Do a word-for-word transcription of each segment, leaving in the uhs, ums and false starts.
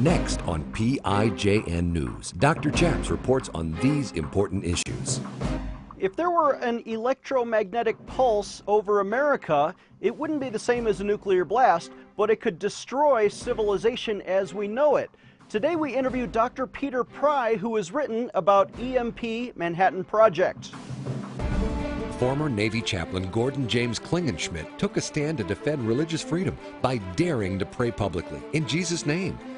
Next on P I J N News, Doctor Chaps reports on these important issues. If there were an electromagnetic pulse over America, it wouldn't be the same as a nuclear blast, but it could destroy civilization as we know it. Today we interview Doctor Peter Pry, who has written about E M P Manhattan Project. Former Navy chaplain Gordon James Klingenschmitt took a stand to defend religious freedom by daring to pray publicly in Jesus' name.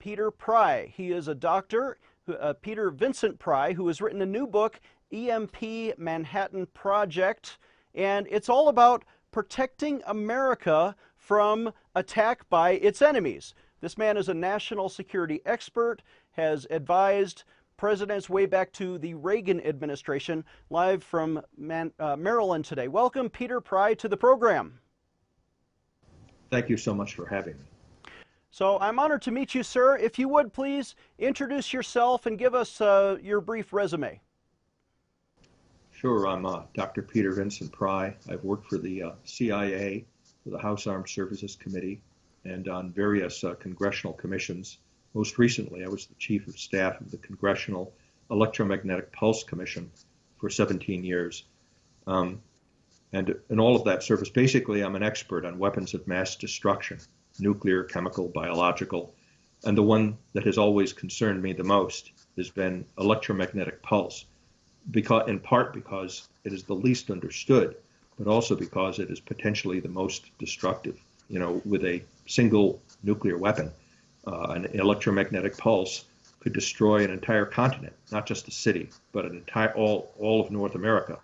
Peter Pry. He is a doctor, uh, Peter Vincent Pry, who has written a new book, E M P Manhattan Project, and it's all about protecting America from attack by its enemies. This man is a national security expert, has advised presidents way back to the Reagan administration. Live from Man, uh, Maryland today. Welcome, Peter Pry, to the program. Thank you so much for having me. So I'm honored to meet you, sir. If you would, please introduce yourself and give us uh, your brief resume. Sure. I'm uh, Doctor Peter Vincent Pry. I've worked for the uh, C I A, for the House Armed Services Committee, and on various uh, congressional commissions. Most recently, I was the Chief of Staff of the Congressional Electromagnetic Pulse Commission for seventeen years. Um, and in all of that service, basically, I'm an expert on weapons of mass destruction, nuclear, chemical, biological. And the one that has always concerned me the most has been electromagnetic pulse, because, in part because it is the least understood, but also because it is potentially the most destructive. You know, with a single nuclear weapon, Uh, an electromagnetic pulse could destroy an entire continent, not just a city, but an entire all all of North America,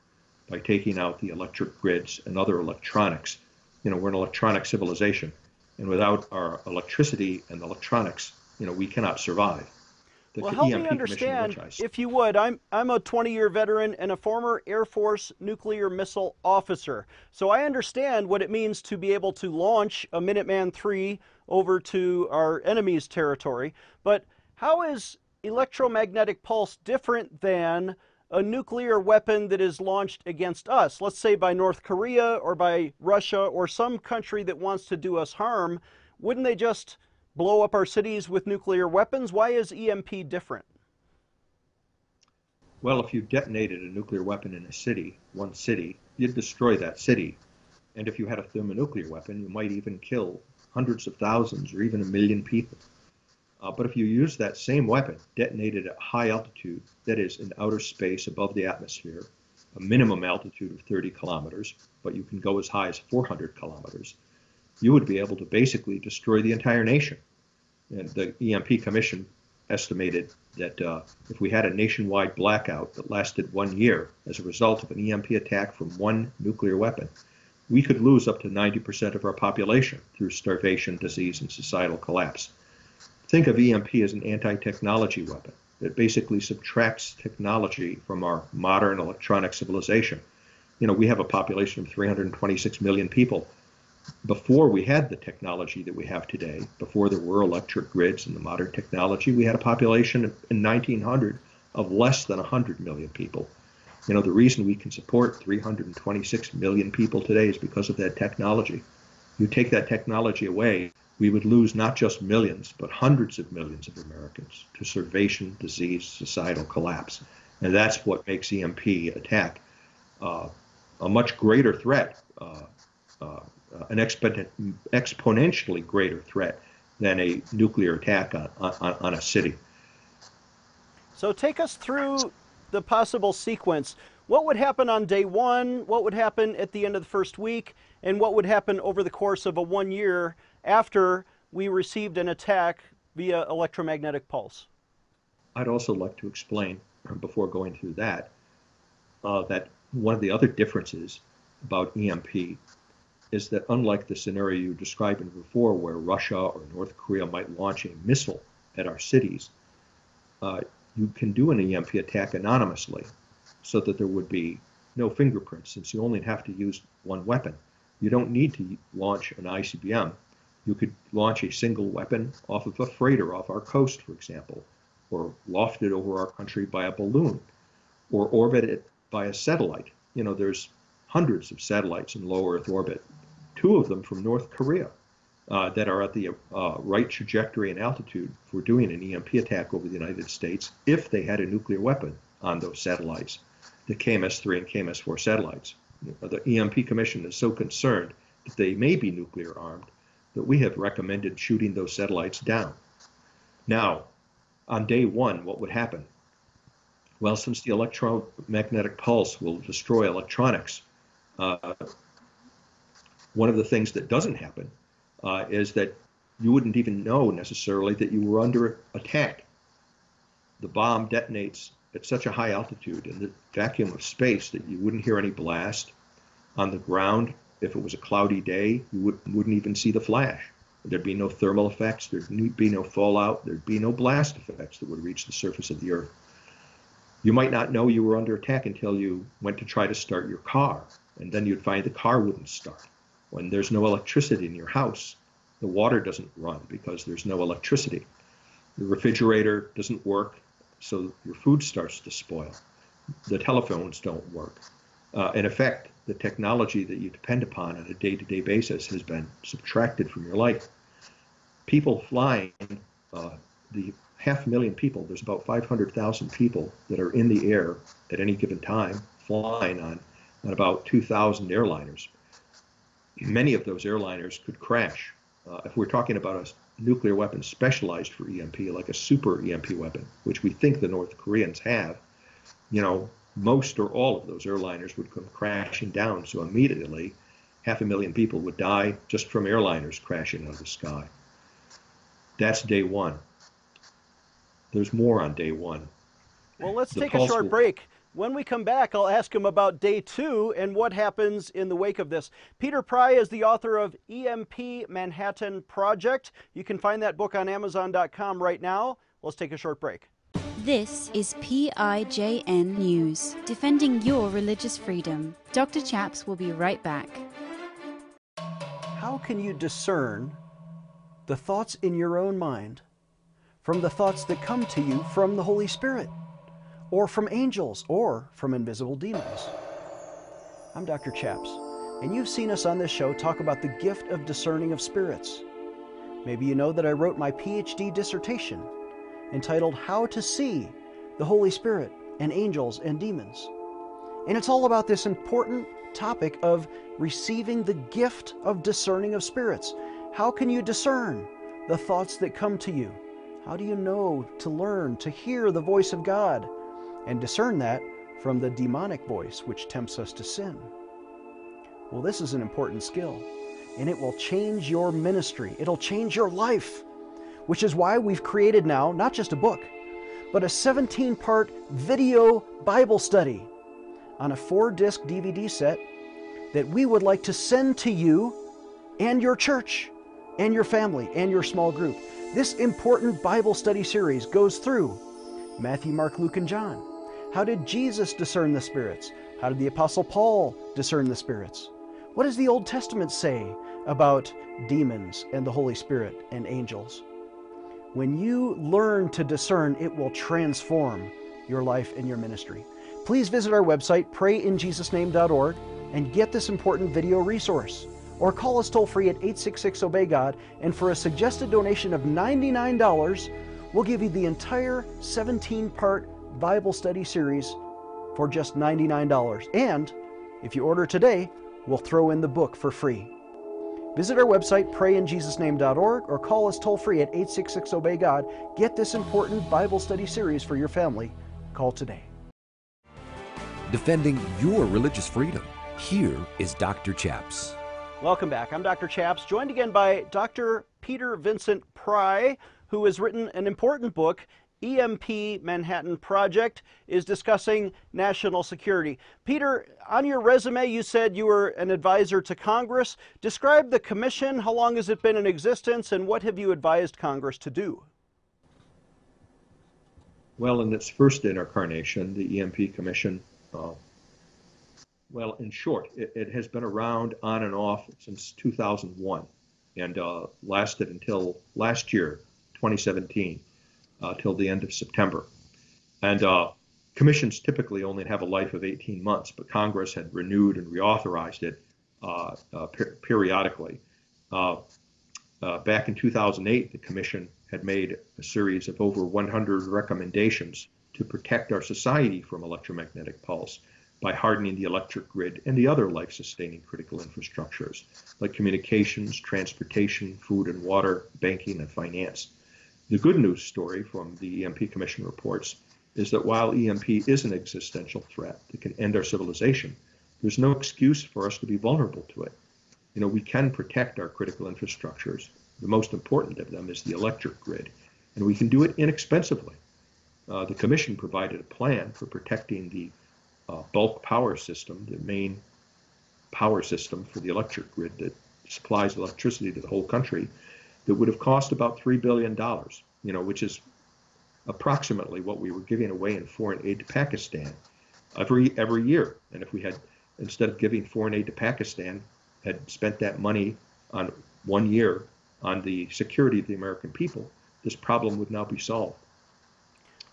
by taking out the electric grids and other electronics. You know, we're an electronic civilization, and without our electricity and electronics, you know, we cannot survive. The well, help E M P me understand, if you would. I'm I'm a twenty-year veteran and a former Air Force nuclear missile officer, so I understand what it means to be able to launch a Minuteman three over to our enemy's territory. But how is electromagnetic pulse different than a nuclear weapon that is launched against us? Let's say by North Korea or by Russia or some country that wants to do us harm. Wouldn't they just blow up our cities with nuclear weapons? Why is E M P different? Well, if you detonated a nuclear weapon in a city, one city, you'd destroy that city. And if you had a thermonuclear weapon, you might even kill hundreds of thousands or even a million people. Uh, but if you use that same weapon detonated at high altitude, that is in outer space above the atmosphere, a minimum altitude of thirty kilometers, but you can go as high as four hundred kilometers, you would be able to basically destroy the entire nation. And the E M P Commission estimated that uh, if we had a nationwide blackout that lasted one year as a result of an E M P attack from one nuclear weapon, we could lose up to ninety percent of our population through starvation, disease, and societal collapse. Think of E M P as an anti-technology weapon that basically subtracts technology from our modern electronic civilization. You know, we have a population of three hundred twenty-six million people. Before we had the technology that we have today, before there were electric grids and the modern technology, we had a population in nineteen hundred of less than one hundred million people. You know, the reason we can support three hundred twenty-six million people today is because of that technology. You take that technology away, we would lose not just millions, but hundreds of millions of Americans to starvation, disease, societal collapse. And that's what makes E M P attack uh, a much greater threat, uh, uh, Uh, an exponent, exponentially greater threat than a nuclear attack on, on, on a city. So take us through the possible sequence. What would happen on day one? What would happen at the end of the first week? And what would happen over the course of a one year after we received an attack via electromagnetic pulse? I'd also like to explain, before going through that, uh, that one of the other differences about E M P is that unlike the scenario you described before, where Russia or North Korea might launch a missile at our cities, uh, you can do an E M P attack anonymously so that there would be no fingerprints, since you only have to use one weapon. You don't need to launch an I C B M. You could launch a single weapon off of a freighter off our coast, for example, or loft it over our country by a balloon, or orbit it by a satellite. You know, there's hundreds of satellites in low Earth orbit, two of them from North Korea, uh, that are at the uh, right trajectory and altitude for doing an E M P attack over the United States if they had a nuclear weapon on those satellites, the K M S three and K M S four satellites. The E M P Commission is so concerned that they may be nuclear armed that we have recommended shooting those satellites down. Now, on day one, what would happen? Well, since the electromagnetic pulse will destroy electronics, uh, one of the things that doesn't happen uh, is that you wouldn't even know necessarily that you were under attack. The bomb detonates at such a high altitude in the vacuum of space that you wouldn't hear any blast. On the ground, if it was a cloudy day, you would, wouldn't even see the flash. There'd be no thermal effects, there'd be no fallout, there'd be no blast effects that would reach the surface of the Earth. You might not know you were under attack until you went to try to start your car, and then you'd find the car wouldn't start. When there's no electricity in your house, the water doesn't run because there's no electricity. The refrigerator doesn't work, so your food starts to spoil. The telephones don't work. Uh, in effect, the technology that you depend upon on a day-to-day basis has been subtracted from your life. People flying, uh, the half a million people, there's about five hundred thousand people that are in the air at any given time, flying on, on about two thousand airliners. Many of those airliners could crash. Uh, if we're talking about a nuclear weapon specialized for E M P, like a super E M P weapon, which we think the North Koreans have, you know, most or all of those airliners would come crashing down. So immediately, half a million people would die just from airliners crashing out of the sky. That's day one. There's more on day one. Well, let's take a short break. When we come back, I'll ask him about day two and what happens in the wake of this. Peter Pry is the author of E M P Manhattan Project. You can find that book on Amazon dot com right now. Let's take a short break. This is P I J N News, defending your religious freedom. Doctor Chaps will be right back. How can you discern the thoughts in your own mind from the thoughts that come to you from the Holy Spirit, or from angels, or from invisible demons? I'm Doctor Chaps, and you've seen us on this show talk about the gift of discerning of spirits. Maybe you know that I wrote my PhD dissertation entitled How to See the Holy Spirit and Angels and Demons. And it's all about this important topic of receiving the gift of discerning of spirits. How can you discern the thoughts that come to you? How do you know to learn to hear the voice of God and discern that from the demonic voice which tempts us to sin? Well, this is an important skill, and it will change your ministry. It'll change your life, which is why we've created now not just a book, but a seventeen part video Bible study on a four disc D V D set that we would like to send to you and your church and your family and your small group. This important Bible study series goes through Matthew, Mark, Luke, and John. How did Jesus discern the spirits? How did the Apostle Paul discern the spirits? What does the Old Testament say about demons and the Holy Spirit and angels? When you learn to discern, it will transform your life and your ministry. Please visit our website, pray in jesus name dot org, and get this important video resource. Or call us toll-free at eight six six obey God, and for a suggested donation of ninety-nine dollars, we'll give you the entire seventeen part Bible study series for just ninety-nine dollars. And if you order today, we'll throw in the book for free. Visit our website, pray in jesus name dot org, or call us toll-free at eight six six obey God. Get this important Bible study series for your family. Call today. Defending your religious freedom. Here is Doctor Chaps. Welcome back. I'm Doctor Chaps, joined again by Doctor Peter Vincent Pry, who has written an important book, E M P Manhattan Project, is discussing national security. Peter, on your resume, you said you were an advisor to Congress. Describe the commission. How long has it been in existence, and what have you advised Congress to do? well, in its first incarnation, the E M P Commission, uh, well, in short, it, it has been around on and off since two thousand one and uh, lasted until last year, twenty seventeen, uh, till the end of September. And uh, commissions typically only have a life of eighteen months, but Congress had renewed and reauthorized it uh, uh, per periodically. Uh, uh, back in two thousand eight, the commission had made a series of over one hundred recommendations to protect our society from electromagnetic pulse by hardening the electric grid and the other life-sustaining critical infrastructures like communications, transportation, food and water, banking and finance. The good news story from the E M P Commission reports is that while E M P is an existential threat that can end our civilization, there's no excuse for us to be vulnerable to it. You know, we can protect our critical infrastructures. The most important of them is the electric grid, and we can do it inexpensively. Uh, the Commission provided a plan for protecting the uh, bulk power system, the main power system for the electric grid that supplies electricity to the whole country, that would have cost about three billion dollars, you know, which is approximately what we were giving away in foreign aid to Pakistan every every year. And if we had, instead of giving foreign aid to Pakistan, had spent that money on one year on the security of the American people, this problem would now be solved.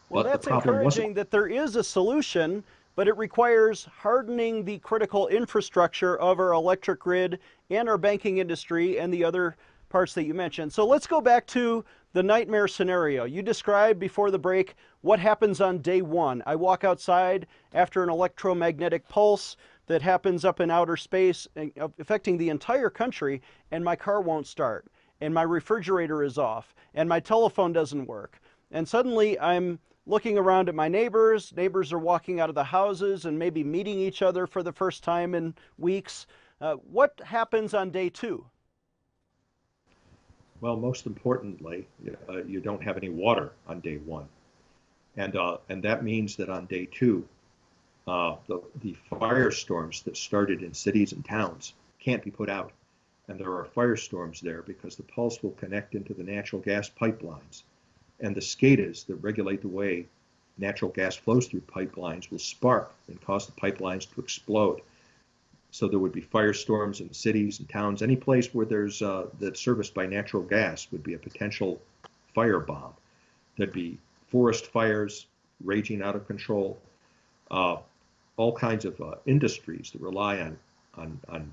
Well, but that's encouraging wasn't. that there is a solution, but it requires hardening the critical infrastructure of our electric grid and our banking industry and the other parts that you mentioned. So let's go back to the nightmare scenario. You described before the break what happens on day one. I walk outside after an electromagnetic pulse that happens up in outer space, affecting the entire country, and my car won't start, and my refrigerator is off, and my telephone doesn't work. And suddenly I'm looking around at my neighbors. Neighbors are walking out of the houses and maybe meeting each other for the first time in weeks. Uh, what happens on day two? Well, most importantly, uh, you don't have any water on day one. And, uh, and that means that on day two, uh, the, the firestorms that started in cities and towns can't be put out. And there are firestorms there because the pulse will connect into the natural gas pipelines. And the SCADAs that regulate the way natural gas flows through pipelines will spark and cause the pipelines to explode. So there would be firestorms in cities and towns. Any place where there's uh, that's serviced by natural gas would be a potential firebomb. There'd be forest fires raging out of control. Uh, all kinds of uh, industries that rely on on on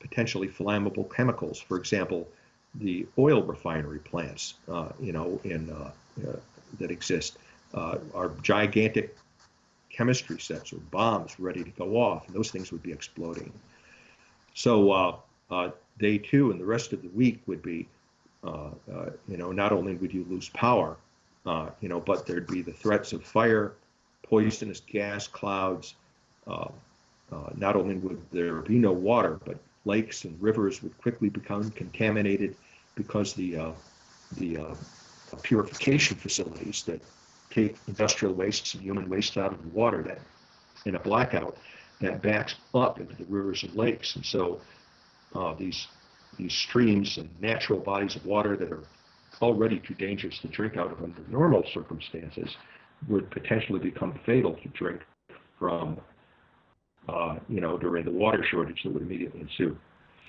potentially flammable chemicals. For example, the oil refinery plants, uh, you know, in uh, uh, that exist uh, are gigantic chemistry sets or bombs ready to go off, and those things would be exploding. So uh, uh, day two and the rest of the week would be, uh, uh, you know, not only would you lose power, uh, you know, but there'd be the threats of fire, poisonous gas clouds. Uh, uh, not only would there be no water, but lakes and rivers would quickly become contaminated because the uh, the uh, purification facilities that take industrial wastes and human waste out of the water, that in a blackout, that backs up into the rivers and lakes. And so uh, these, these streams and natural bodies of water that are already too dangerous to drink out of under normal circumstances would potentially become fatal to drink from, uh, you know, during the water shortage that would immediately ensue.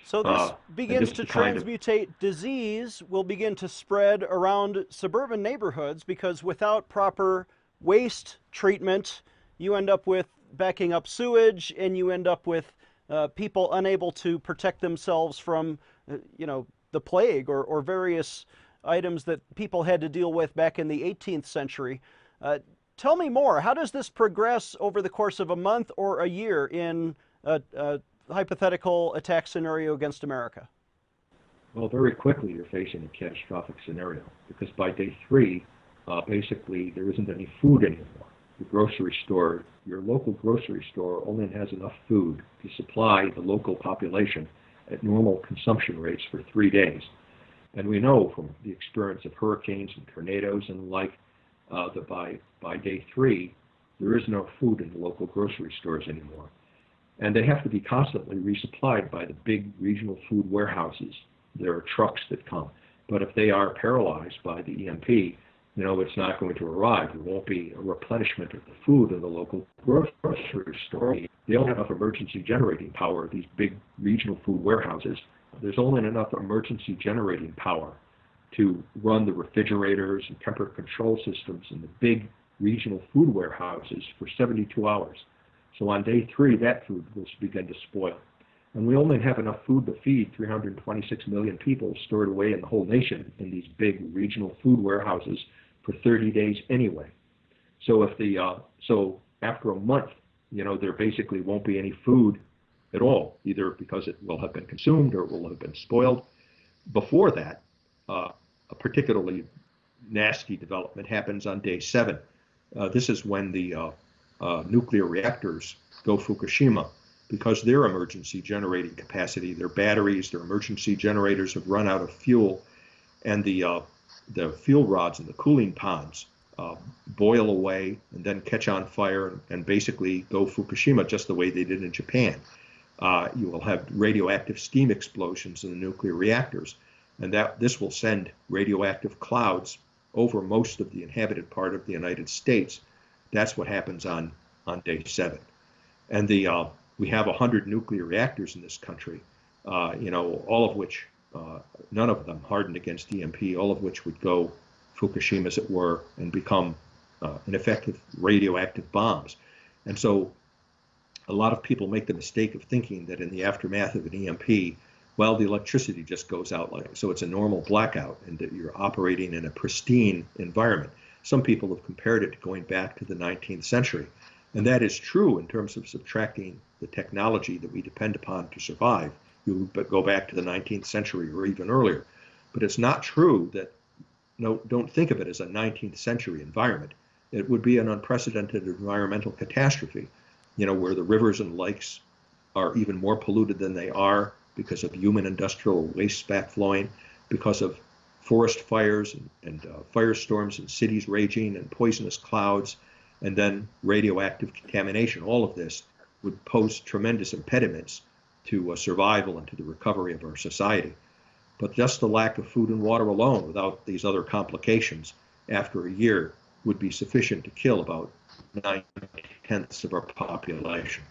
So this uh, begins this to transmutate. Of... Disease will begin to spread around suburban neighborhoods because without proper waste treatment, you end up with backing up sewage, and you end up with uh, people unable to protect themselves from, uh, you know, the plague or, or various items that people had to deal with back in the eighteenth century. Uh, tell me more. How does this progress over the course of a month or a year in a, a hypothetical attack scenario against America? Well, very quickly you're facing a catastrophic scenario, because by day three, uh, basically there isn't any food anymore. The grocery store, your local grocery store, only has enough food to supply the local population at normal consumption rates for three days. And we know from the experience of hurricanes and tornadoes and the like, uh, that by, by day three, there is no food in the local grocery stores anymore. And they have to be constantly resupplied by the big regional food warehouses. There are trucks that come. But if they are paralyzed by the E M P, no, it's not going to arrive. There won't be a replenishment of the food in the local grocery store. They don't have enough emergency generating power, these big regional food warehouses. There's only enough emergency generating power to run the refrigerators and temperature control systems in the big regional food warehouses for seventy-two hours. So on day three, that food will begin to spoil. And we only have enough food to feed three hundred twenty-six million people stored away in the whole nation in these big regional food warehouses for thirty days anyway. So if the uh, so after a month, you know, there basically won't be any food at all, either because it will have been consumed or it will have been spoiled. Before that, uh, a particularly nasty development happens on day seven. Uh, this is when the uh, uh, nuclear reactors go Fukushima, because their emergency generating capacity, their batteries, their emergency generators have run out of fuel, and the uh, the fuel rods and the cooling ponds uh, boil away and then catch on fire and, and basically go Fukushima just the way they did in Japan. Uh, you will have radioactive steam explosions in the nuclear reactors, and that this will send radioactive clouds over most of the inhabited part of the United States. That's what happens on, on day seven. And the uh, we have one hundred nuclear reactors in this country, uh, you know, all of which, uh, none of them hardened against E M P, all of which would go Fukushima, as it were, and become uh, ineffective radioactive bombs. And so a lot of people make the mistake of thinking that in the aftermath of an E M P, well, the electricity just goes out, like so it's a normal blackout and that you're operating in a pristine environment. Some people have compared it to going back to the nineteenth century. And that is true in terms of subtracting the technology that we depend upon to survive. You go back to the nineteenth century or even earlier. But it's not true that, no, don't think of it as a nineteenth century environment. It would be an unprecedented environmental catastrophe, you know, where the rivers and lakes are even more polluted than they are because of human industrial waste backflowing, because of forest fires and, and uh, firestorms and cities raging and poisonous clouds, and then radioactive contamination. All of this would pose tremendous impediments to uh, survival and to the recovery of our society. But just the lack of food and water alone, without these other complications, after a year would be sufficient to kill about nine-tenths of our population.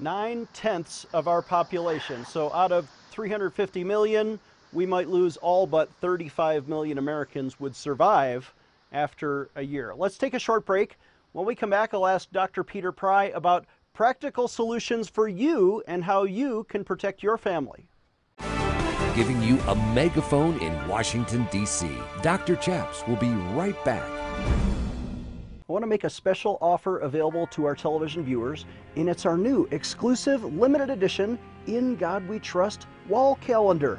Nine-tenths of our population. So out of three hundred fifty million, we might lose all but thirty-five million Americans would survive after a year. Let's take a short break. When we come back, I'll ask Doctor Peter Pry about practical solutions for you and how you can protect your family. Giving you a megaphone in Washington, D C Doctor Chaps will be right back. I want to make a special offer available to our television viewers, and it's our new exclusive limited edition In God We Trust wall calendar.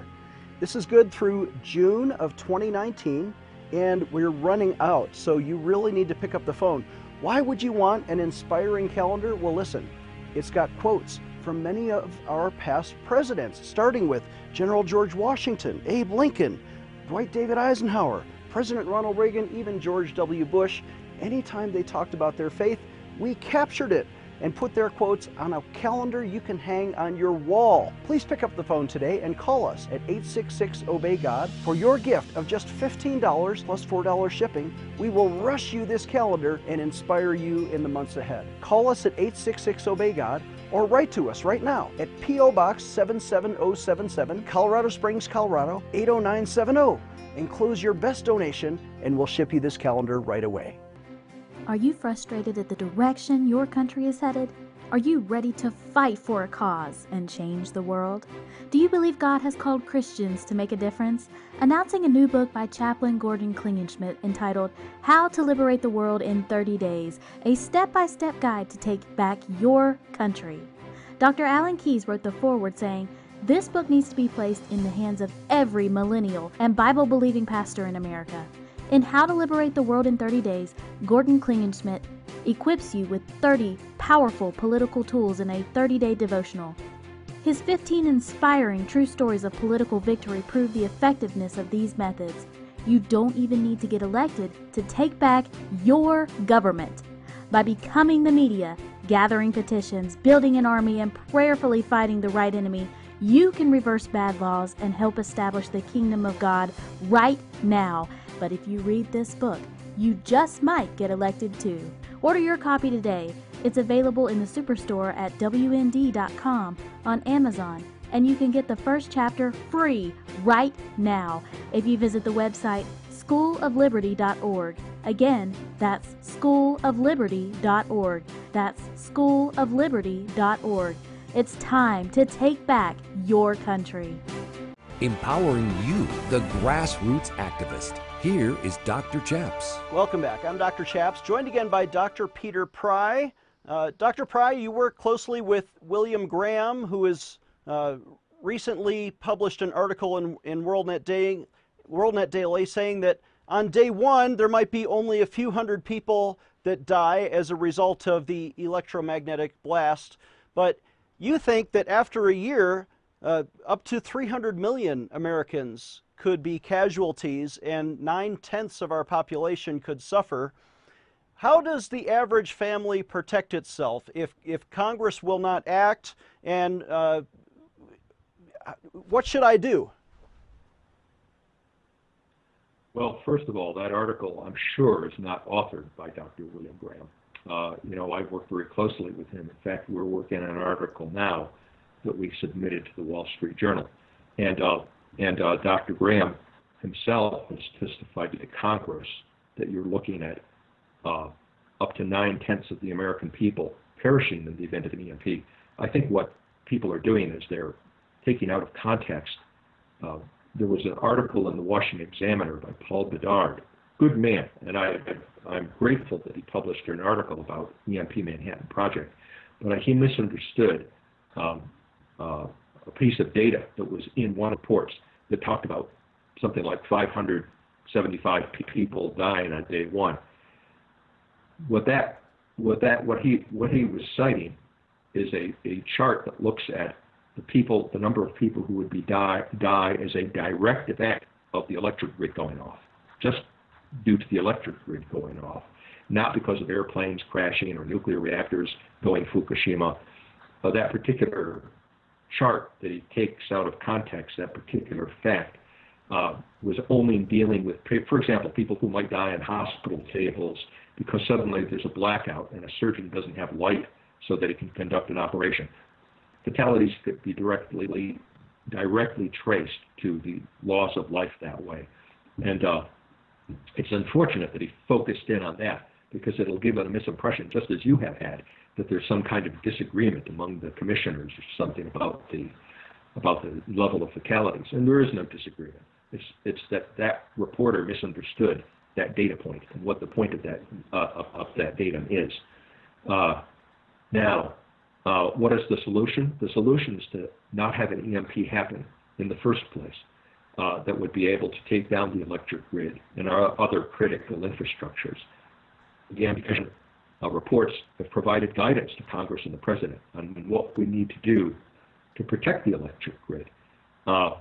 This is good through June of twenty nineteen. And we're running out, so you really need to pick up the phone. Why would you want an inspiring calendar? Well, listen, it's got quotes from many of our past presidents, starting with General George Washington, Abe Lincoln, Dwight David Eisenhower, President Ronald Reagan, even George W. Bush. Anytime they talked about their faith, we captured it and put their quotes on a calendar you can hang on your wall. Please pick up the phone today and call us at eight six six, obey God for your gift of just fifteen dollars plus four dollars shipping. We will rush you this calendar and inspire you in the months ahead. Call us at eight six six, obey God or write to us right now at P O Box seven seven zero seven seven, Colorado Springs, Colorado eight oh nine seven zero. Enclose your best donation and we'll ship you this calendar right away. Are you frustrated at the direction your country is headed? Are you ready to fight for a cause and change the world? Do you believe God has called Christians to make a difference? Announcing a new book by Chaplain Gordon Klingenschmitt entitled How to Liberate the World in thirty days, a step-by-step guide to take back your country. Doctor Alan Keyes wrote the foreword saying, "This book needs to be placed in the hands of every millennial and Bible-believing pastor in America." In How to Liberate the World in thirty days, Gordon Klingenschmitt equips you with thirty powerful political tools in a thirty-day devotional. His fifteen inspiring true stories of political victory prove the effectiveness of these methods. You don't even need to get elected to take back your government. By becoming the media, gathering petitions, building an army, and prayerfully fighting the right enemy, you can reverse bad laws and help establish the kingdom of God right now. but if you read this book, you just might get elected too. Order your copy today. It's available in the Superstore at W N D dot com, on Amazon, and you can get the first chapter free right now if you visit the website school of liberty dot org. Again, that's school of liberty dot org. That's school of liberty dot org. It's time to take back your country. Empowering you, the grassroots activist. Here is Doctor Chaps. Welcome back. I'm Doctor Chaps, joined again by Doctor Peter Pry. Uh, Doctor Pry, you work closely with William Graham, who has uh, recently published an article in, in WorldNet Daily, WorldNet Daily saying that on day one, there might be only a few hundred people that die as a result of the electromagnetic blast. But you think that after a year, uh, up to three hundred million Americans could be casualties and nine-tenths of our population could suffer. How does the average family protect itself if, if Congress will not act? And uh, what should I do? Well, first of all, that article, I'm sure, is not authored by Doctor William Graham. Uh, you know, I've worked very closely with him. In fact, we're working on an article now that we submitted to the Wall Street Journal. And, uh, and uh, Doctor Graham himself has testified to the Congress that you're looking at uh, up to nine-tenths of the American people perishing in the event of an E M P. I think what people are doing is they're taking out of context. Uh, there was an article in the Washington Examiner by Paul Bedard, good man, and I, I'm grateful that he published an article about E M P Manhattan Project, but he misunderstood um, uh, a piece of data that was in one of the reports that talked about something like five hundred seventy-five people dying on day one. What that, what that, what he, what he was citing is a, a chart that looks at the people, the number of people who would be die die as a direct effect of the electric grid going off, just due to the electric grid going off, not because of airplanes crashing or nuclear reactors going Fukushima. Uh, that particular chart that he takes out of context, that particular fact, uh, was only dealing with, for example, people who might die on hospital tables because suddenly there's a blackout and a surgeon doesn't have light so that he can conduct an operation. Fatalities could be directly directly traced to the loss of life that way. And uh, it's unfortunate that he focused in on that, because it'll give it a misimpression, just as you have had, that there's some kind of disagreement among the commissioners or something about the, about the level of fatalities. And there is no disagreement. It's, it's that that reporter misunderstood that data point and what the point of that, uh, of that datum is. Uh, now, Uh, what is the solution? The solution is to not have an E M P happen in the first place uh, that would be able to take down the electric grid and our other critical infrastructures. Again, because uh, reports have provided guidance to Congress and the President on what we need to do to protect the electric grid. Uh,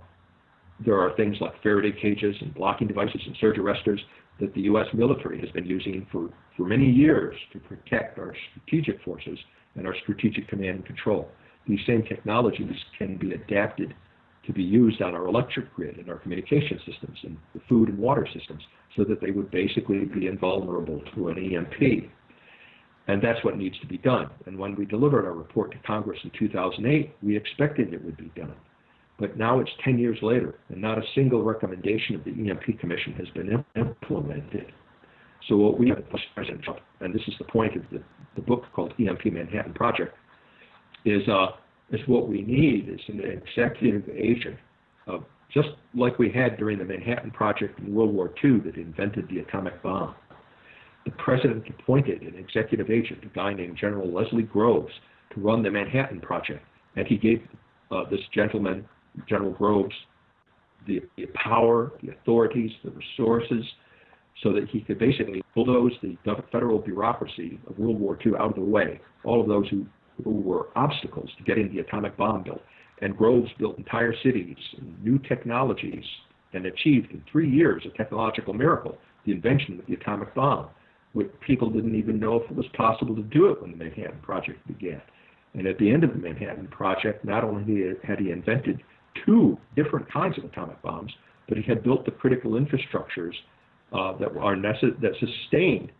there are things like Faraday cages and blocking devices and surge arresters that the U S military has been using for, for many years to protect our strategic forces and our strategic command and control. These same technologies can be adapted to be used on our electric grid and our communication systems and the food and water systems, so that they would basically be invulnerable to an E M P. And that's what needs to be done. And when we delivered our report to Congress in two thousand eight, we expected it would be done. But now it's ten years later, and not a single recommendation of the E M P Commission has been implemented. So what we have as President Trump, and this is the point of the, the book called E M P Manhattan Project, is, uh, is what we need is an executive agent, uh, just like we had during the Manhattan Project in World War Two that invented the atomic bomb. The President appointed an executive agent, a guy named General Leslie Groves, to run the Manhattan Project, and he gave uh, this gentleman, General Groves, the, the power, the authorities, the resources, so that he could basically bulldoze the federal bureaucracy of World War Two out of the way, all of those who, who were obstacles to getting the atomic bomb built. And Groves built entire cities, and new technologies, and achieved in three years a technological miracle, the invention of the atomic bomb, which people didn't even know if it was possible to do it when the Manhattan Project began. And at the end of the Manhattan Project, not only had he invented two different kinds of atomic bombs, but he had built the critical infrastructures uh, that are necess that sustain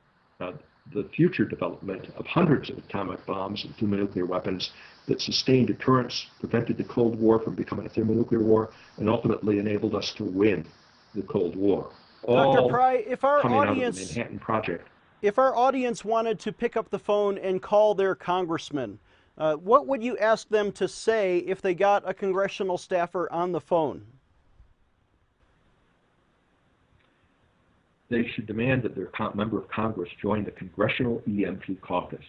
uh, the future development of hundreds of atomic bombs and thermonuclear weapons, that sustained deterrence, prevented the Cold War from becoming a thermonuclear war, and ultimately enabled us to win the Cold War. All Doctor Pry, if our audience, coming out of the Manhattan Project. If our audience wanted to pick up the phone and call their congressman, uh, what would you ask them to say if they got a congressional staffer on the phone? They should demand that their member of Congress join the Congressional E M P Caucus.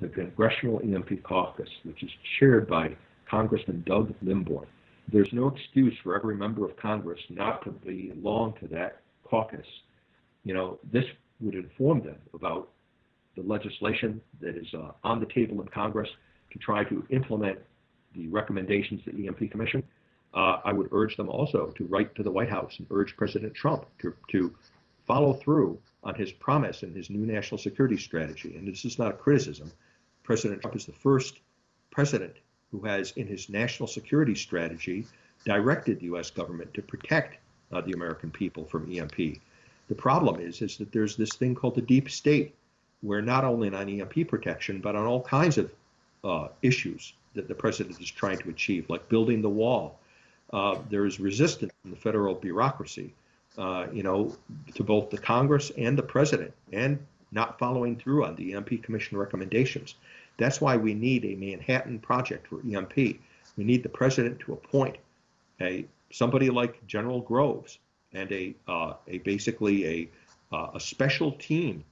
The Congressional E M P Caucus, which is chaired by Congressman Doug Limborn. There's no excuse for every member of Congress not to belong to that caucus. You know, this would inform them about the legislation that is uh, on the table in Congress to try to implement the recommendations of the E M P Commission. Uh, I would urge them also to write to the White House and urge President Trump to, to follow through on his promise and his new national security strategy. And this is not a criticism. President Trump is the first president who has, in his national security strategy, directed the U S government to protect uh, the American people from E M P. The problem is, is that there's this thing called the deep state, where not only on E M P protection, but on all kinds of uh, issues that the president is trying to achieve, like building the wall. Uh, there is resistance in the federal bureaucracy, uh, you know, to both the Congress and the president, and not following through on the E M P Commission recommendations. That's why we need a Manhattan Project for E M P. We need the president to appoint a somebody like General Groves and a uh, a basically a uh, a special team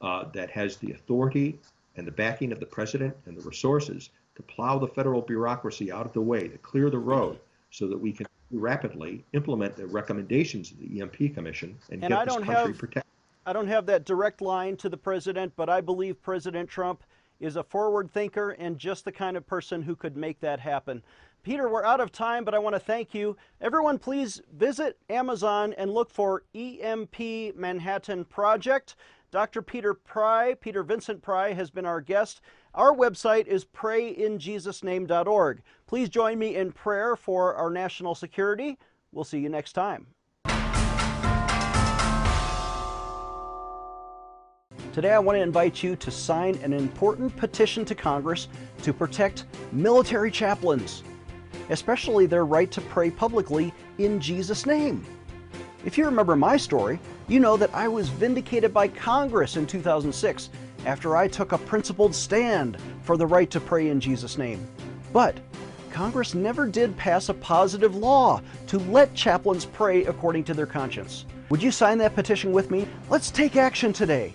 uh, that has the authority and the backing of the president and the resources to plow the federal bureaucracy out of the way, to clear the road, so that we can rapidly implement the recommendations of the E M P Commission and, and get this country protected. I don't have that direct line to the president, but I believe President Trump is a forward thinker and just the kind of person who could make that happen. Peter, we're out of time, but I want to thank you. Everyone, please visit Amazon and look for E M P Manhattan Project. Doctor Peter Pry, Peter Vincent Pry, has been our guest. Our website is pray in jesus name dot org. Please join me in prayer for our national security. We'll see you next time. Today I want to invite you to sign an important petition to Congress to protect military chaplains, especially their right to pray publicly in Jesus' name. If you remember my story, you know that I was vindicated by Congress in two thousand six after I took a principled stand for the right to pray in Jesus' name. But Congress never did pass a positive law to let chaplains pray according to their conscience. Would you sign that petition with me? Let's take action today.